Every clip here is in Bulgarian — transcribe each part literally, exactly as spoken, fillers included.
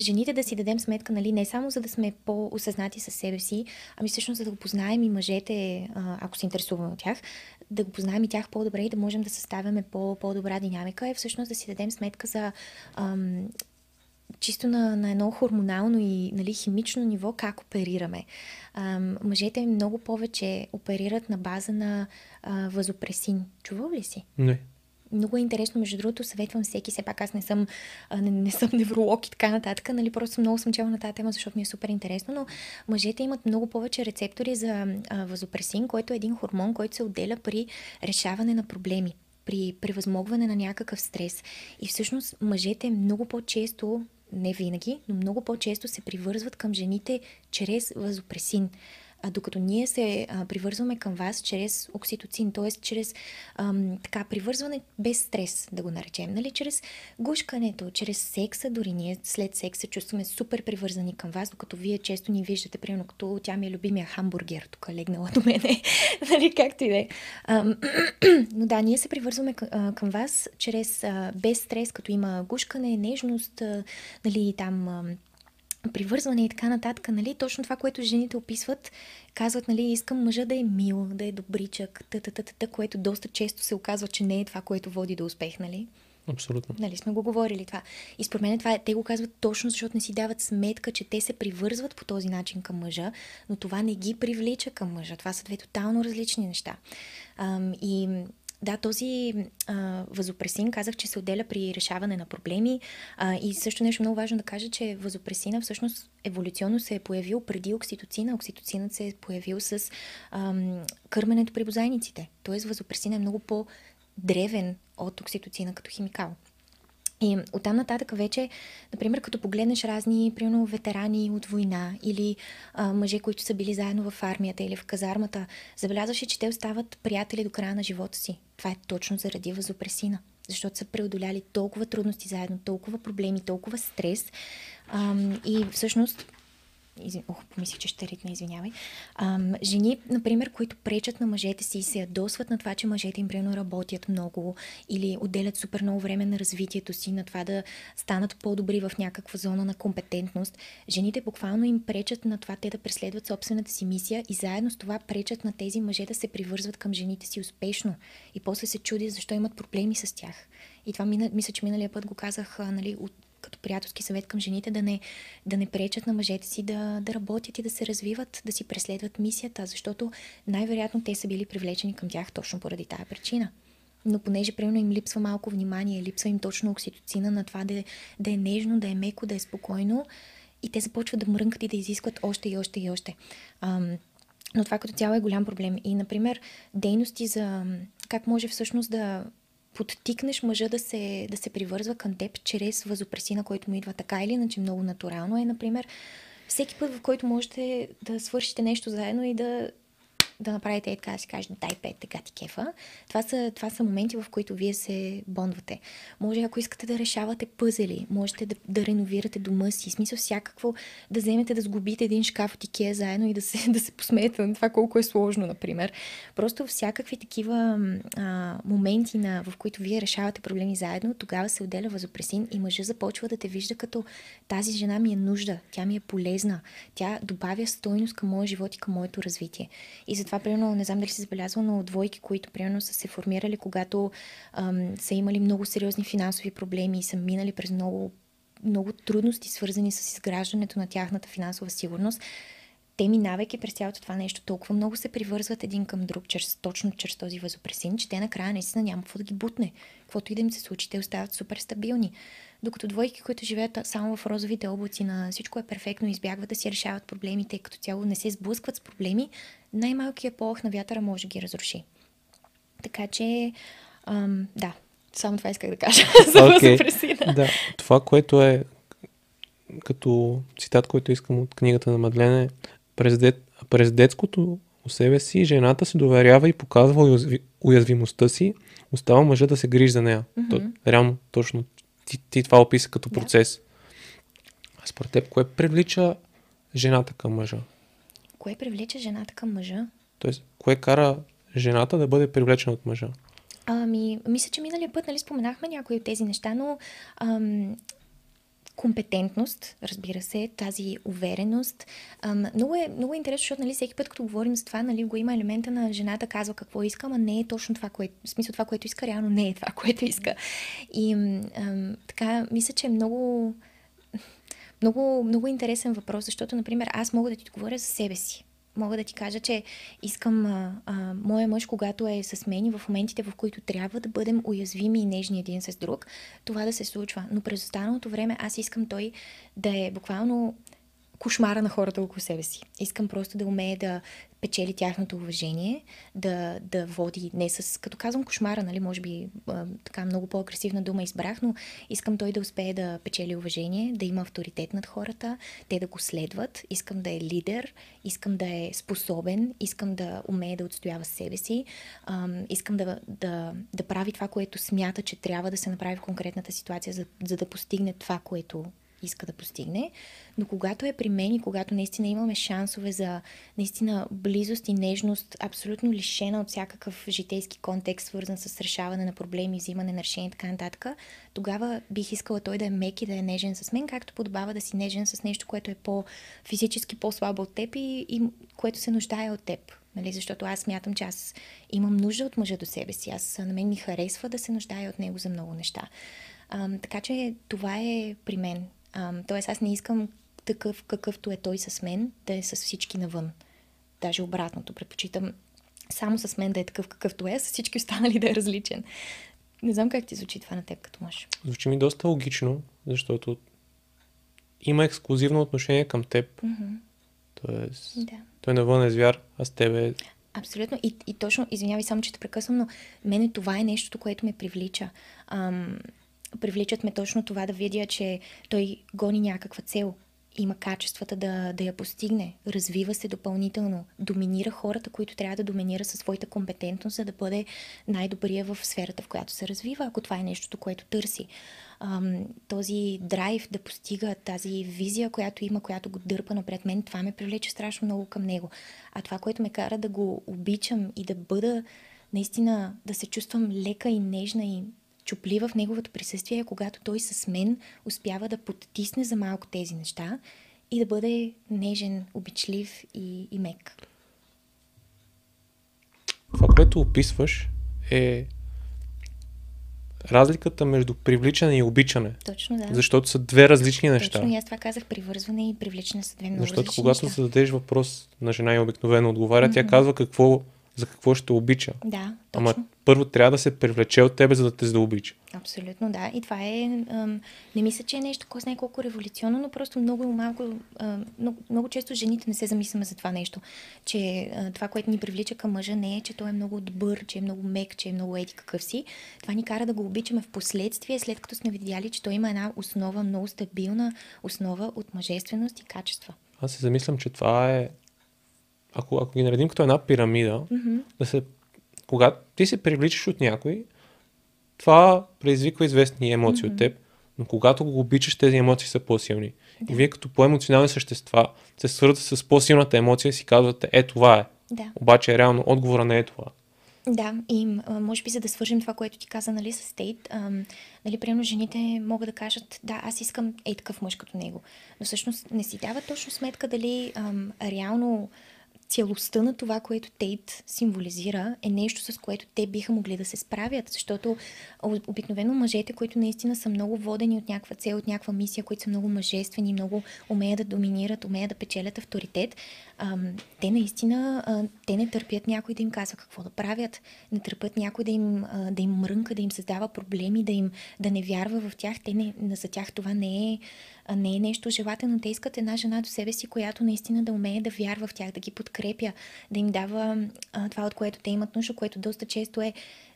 жените да си дадем сметка, нали, не само за да сме по-осъзнати със себе си, ами всъщност за да го познаем и мъжете, ако се интересуваме от тях, да го познаем и тях по-добре и да можем да съставяме по-добра динамика, е всъщност да си дадем сметка за ам, чисто на, на едно хормонално и, нали, химично ниво как оперираме. Ам, мъжете много повече оперират на база на а, вазопресин. Чувал ли си? Не. Много е интересно, между другото, съветвам всеки, все пак аз не съм, не, не съм невролог и така нататък, нали, просто много съм чела на тази тема, защото ми е супер интересно, но мъжете имат много повече рецептори за а, вазопресин, който е един хормон, който се отделя при решаване на проблеми, при превъзмогване на някакъв стрес. И всъщност мъжете много по-често, не винаги, но много по-често се привързват към жените чрез вазопресин. А докато ние се а, привързваме към вас чрез окситоцин, т.е. чрез ам, така, привързване без стрес, да го наречем, нали? Чрез гушкането, чрез секса, дори ние след секса чувстваме супер привързани към вас, докато вие често ни виждате, примерно като тя ми е любимия хамбургер, тук е легнала до мене, нали, както и да е. Но да, ние се привързваме към, към вас чрез а, без стрес, като има гушкане, нежност, а, нали, там... А, привързване и така нататък, нали, точно това, което жените описват, казват, нали, искам мъжа да е мил, да е добричък, та-та-та-та, което доста често се оказва, че не е това, което води до успех, нали? Абсолютно. Нали, сме го говорили това. И според мен това, те го казват точно, защото не си дават сметка, че те се привързват по този начин към мъжа, но това не ги привлича към мъжа. Това са две тотално различни неща. Ам, и... Да, този а, вазопресин, казах, че се отделя при решаване на проблеми а, и също нещо много важно да кажа, че вазопресина всъщност еволюционно се е появил преди окситоцина. Окситоцинът се е появил с ам, кърменето при бозайниците. Тоест вазопресина е много по-древен от окситоцина като химикал. И оттам нататък вече, например, като погледнеш разни, примерно, ветерани от война или а, мъже, които са били заедно в армията или в казармата, забелязваше, че те остават приятели до края на живота си. Това е точно заради вазопресина, защото са преодоляли толкова трудности заедно, толкова проблеми, толкова стрес. А, и всъщност... Изв... Ох, помислих, че ще ритна, извинявай. А, жени, например, които пречат на мъжете си и се ядосват на това, че мъжете им примерно работят много или отделят супер много време на развитието си, на това да станат по-добри в някаква зона на компетентност. Жените буквално им пречат на това те да преследват собствената си мисия и заедно с това пречат на тези мъже да се привързват към жените си успешно и после се чуди защо имат проблеми с тях. И това мина... мисля, че миналия път го казах, нали, от като приятелски съвет към жените, да не, да не пречат на мъжете си да, да работят и да се развиват, да си преследват мисията, защото най-вероятно те са били привлечени към тях точно поради тая причина. Но понеже, примерно, им липсва малко внимание, липсва им точно окситоцина на това да, да е нежно, да е меко, да е спокойно и те започват да мрънкат и да изискват още и още и още. Ам, но това като цяло е голям проблем. И, например, дейности за как може всъщност да подтикнеш мъжа да се, да се привързва към теб чрез вазопресина, който му идва така или иначе много натурално е, например, всеки път, в който можете да свършите нещо заедно и да, да направите, така да си кажете, дай пет, така ти кефа. Това са, това са моменти, в които вие се бондвате. Може, ако искате да решавате пъзели, можете да, да реновирате дома си, смисъл всякакво, да вземете да сгубите един шкаф от Икея заедно и да се, да се посмеете на това колко е сложно, например. Просто всякакви такива а, моменти, на, в които вие решавате проблеми заедно, тогава се отделя вазопресин и мъжа започва да те вижда като тази жена ми е нужда, тя ми е полезна, тя добавя стойност към моя живот и към моето развитие. И за това, примерно, не знам дали си забелязва, но двойки, които, примерно, са се формирали, когато ам, са имали много сериозни финансови проблеми и са минали през много, много трудности, свързани с изграждането на тяхната финансова сигурност, те, минавайки през цялото това нещо, толкова много се привързват един към друг, чрез, точно чрез този вазопресин, че те накрая наистина няма какво да ги бутне. Каквото и да им се случи, те остават супер стабилни. Докато двойки, които живеят само в розовите облаци на всичко е перфектно, избягват да си решават проблемите, като цяло не се сблъскват с проблеми, най-малкият полъх на вятъра може да ги разруши. Така че, ам, да, само това исках да кажа за okay. вазопресина. Да. Това, което е като цитат, който искам от книгата на Мадлен е: през, дет, през детското у себе си жената се доверява и показва уязви, уязвимостта си, остава мъжа да се грижи за нея. Mm-hmm. То, реално, точно ти, ти това описа като процес. Yeah. А според теб, кое привлича жената към мъжа? Кое привлича жената към мъжа? Тоест, кое кара жената да бъде привлечена от мъжа? Ами, мисля, че миналия път, нали, споменахме някои от тези неща, но ам, компетентност, разбира се, тази увереност. Ам, много е, много е интересно, защото нали, всеки път, като говорим за това, нали, го има елемента на жената казва какво иска, а не е точно това, което, в смисъл това, което иска, реално не е това, което иска. И ам, така, мисля, че е много, много, много интересен въпрос, защото, например, аз мога да ти говоря за себе си. Мога да ти кажа, че искам а, а, моя мъж, когато е с мен и в моментите, в които трябва да бъдем уязвими и нежни един с друг, това да се случва. Но през останалото време аз искам той да е буквално кошмара на хората около себе си. Искам просто да умее да печели тяхното уважение, да, да води не с... Като казвам кошмара, нали, може би а, така много по-агресивна дума избрах, но искам той да успее да печели уважение, да има авторитет над хората, те да го следват, искам да е лидер, искам да е способен, искам да умее да отстоява себе си, а, искам да, да, да прави това, което смята, че трябва да се направи в конкретната ситуация, за, за да постигне това, което иска да постигне, но когато е при мен и когато наистина имаме шансове за наистина близост и нежност, абсолютно лишена от всякакъв житейски контекст, свързан с решаване на проблеми, взимане на решение и така нататък, тогава бих искала той да е мек и да е нежен с мен, както подобава да си нежен с нещо, което е по-физически по-слабо от теб и, и което се нуждае от теб. Нали, защото аз смятам, че аз имам нужда от мъжа до себе си. Аз, на мен ми харесва да се нуждая от него за много неща. А, така че това е при мен. Um, Тоест аз не искам такъв какъвто е той с мен, да е с всички навън. Даже обратното. Предпочитам само с мен да е такъв какъвто е, а с всички останали да е различен. Не знам как ти звучи това на теб като мъж. Звучи ми доста логично, защото има ексклюзивно отношение към теб. Mm-hmm. Тоест да. Той навън е звяр, а с тебе... Абсолютно. И, и точно, извинявай само, че те прекъсвам, но мене това е нещото, което ме привлича. Ам... Привличат ме точно това да видя, че той гони някаква цел, има качествата да, да я постигне, развива се допълнително, доминира хората, които трябва да доминира със своята компетентност, за да бъде най-добрия в сферата, в която се развива, ако това е нещото, което търси. Ам, този драйв да постига, тази визия, която има, която го дърпа напред мен, това ме привлича страшно много към него. А това, което ме кара да го обичам и да бъда наистина, да се чувствам лека и нежна и чуплива в неговото присъствие, когато той с мен успява да подтисне за малко тези неща и да бъде нежен, обичлив и, и мек. Това, което описваш, е разликата между привличане и обичане. Точно, да. Защото са две различни неща. Точно, и аз това казах, привързване и привличане са две много различни неща. Защото когато зададеш въпрос на жена и обикновено отговаря, mm-hmm. тя казва какво... за какво ще обича. Да, точно. Ама първо трябва да се привлече от тебе, за да те за да обича. Абсолютно, да. И това е... Ам, не мисля, че е нещо, кой знае колко революционно, но просто много малко... Ам, много, много често жените не се замисляме за това нещо. Че а, това, което ни привлича към мъжа, не е, че той е много добър, че е много мек, че е много еди какъв си. Това ни кара да го обичаме в последствие, след като сме видяли, че той има една основа, много стабилна основа от мъжественост и качества. Аз се замислям, че това е... Ако, ако ги наредим като една пирамида, mm-hmm. да се, когато ти се привличаш от някой, това предизвиква известни емоции mm-hmm. от теб, но когато го обичаш, тези емоции са по-силни. Да. И вие като по-емоционални същества се свързвате с по-силната емоция и си казвате, е това е. Да. Обаче реално отговора не е това. Да, и може би за да свържим това, което ти каза, нали, с Тейт, ам, нали, примерно жените могат да кажат, да, аз искам е такъв мъж като него, но всъщност не си дава точно сметка дали ам, реално цялостта на това, което Тейт символизира, е нещо, с което те биха могли да се справят, защото обикновено мъжете, които наистина са много водени от някаква цел, от някаква мисия, които са много мъжествени, много умеят да доминират, умеят да печелят авторитет, те наистина те не търпят някой да им казва какво да правят, не търпят някой да им, да им мрънка, да им създава проблеми, да, им, да не вярва в тях. Те не, за тях това не е не е нещо желателно. Те искат една жена до себе си, която наистина да умее да вярва в тях, да ги подкрепя, да им дава а, това, от което те имат нужда, което доста често е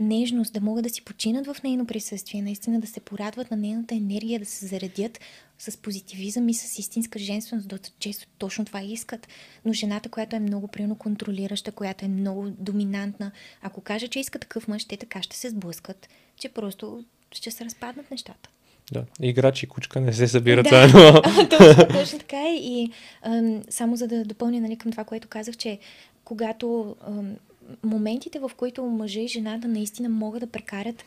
нежност, да могат да си починат в нейно присъствие, наистина да се порадват на нейната енергия, да се заредят с позитивизъм и с истинска женственост. Доста често точно това искат. Но жената, която е много приемно контролираща, която е много доминантна, ако каже, че иска такъв мъж, те така ще се сблъскат, че просто ще се разпаднат нещата. Да, играчи и кучка не се събират да, заедно. точно, точно така е. И ам, само за да допълня, нали, към това, което казах, че когато ам, моментите, в които мъжа и жената наистина могат да прекарат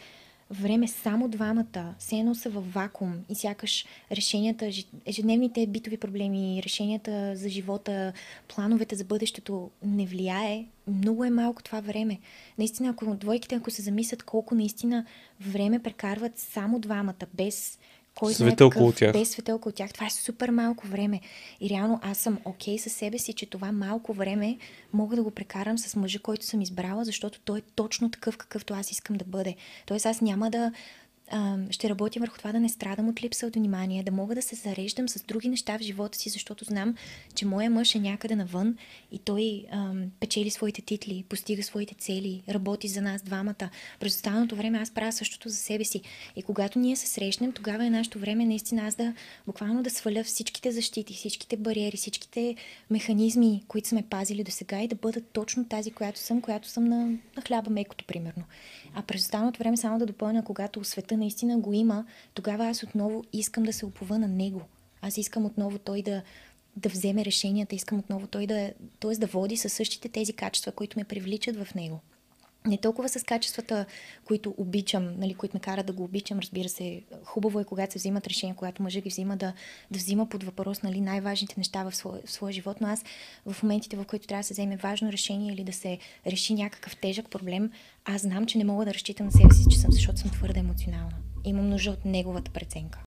време само двамата, все едно са във вакуум и сякаш решенията, ежедневните битови проблеми, решенията за живота, плановете за бъдещето не влияе, много е малко това време. Наистина, ако двойките, ако се замислят колко наистина време прекарват само двамата, без кой знае какъв, без света около тях, това е супер малко време. И реално аз съм окей със себе си, че това малко време мога да го прекарам с мъжа, който съм избрала, защото той е точно такъв, какъвто аз искам да бъде. Тоест аз няма да... А, ще работя върху това да не страдам от липса от внимание, да мога да се зареждам с други неща в живота си, защото знам, че моя мъж е някъде навън и той а, печели своите титли, постига своите цели, работи за нас двамата. През останалото време аз правя същото за себе си. И когато ние се срещнем, тогава е нашето време наистина аз да буквално да сваля всичките защити, всичките бариери, всичките механизми, които сме пазили до сега и да бъда точно тази, която съм, която съм на, на хляба мекото, примерно. А през останалото време само да допълня, когато света наистина го има, тогава аз отново искам да се оплува на него. Аз искам отново той да, да вземе решенията, искам отново той да, т.е. да води със същите тези качества, които ме привличат в него. Не толкова с качествата, които обичам, нали, които ме карат да го обичам, разбира се, хубаво е, когато се взимат решения, когато мъжът ги взима, да, да взима под въпрос, нали, най-важните неща в своя, в своя живот, но аз в моментите, в които трябва да се вземе важно решение или да се реши някакъв тежък проблем, аз знам, че не мога да разчитам на себе си, че съм, защото съм твърде емоционална. Имам нужда от неговата преценка.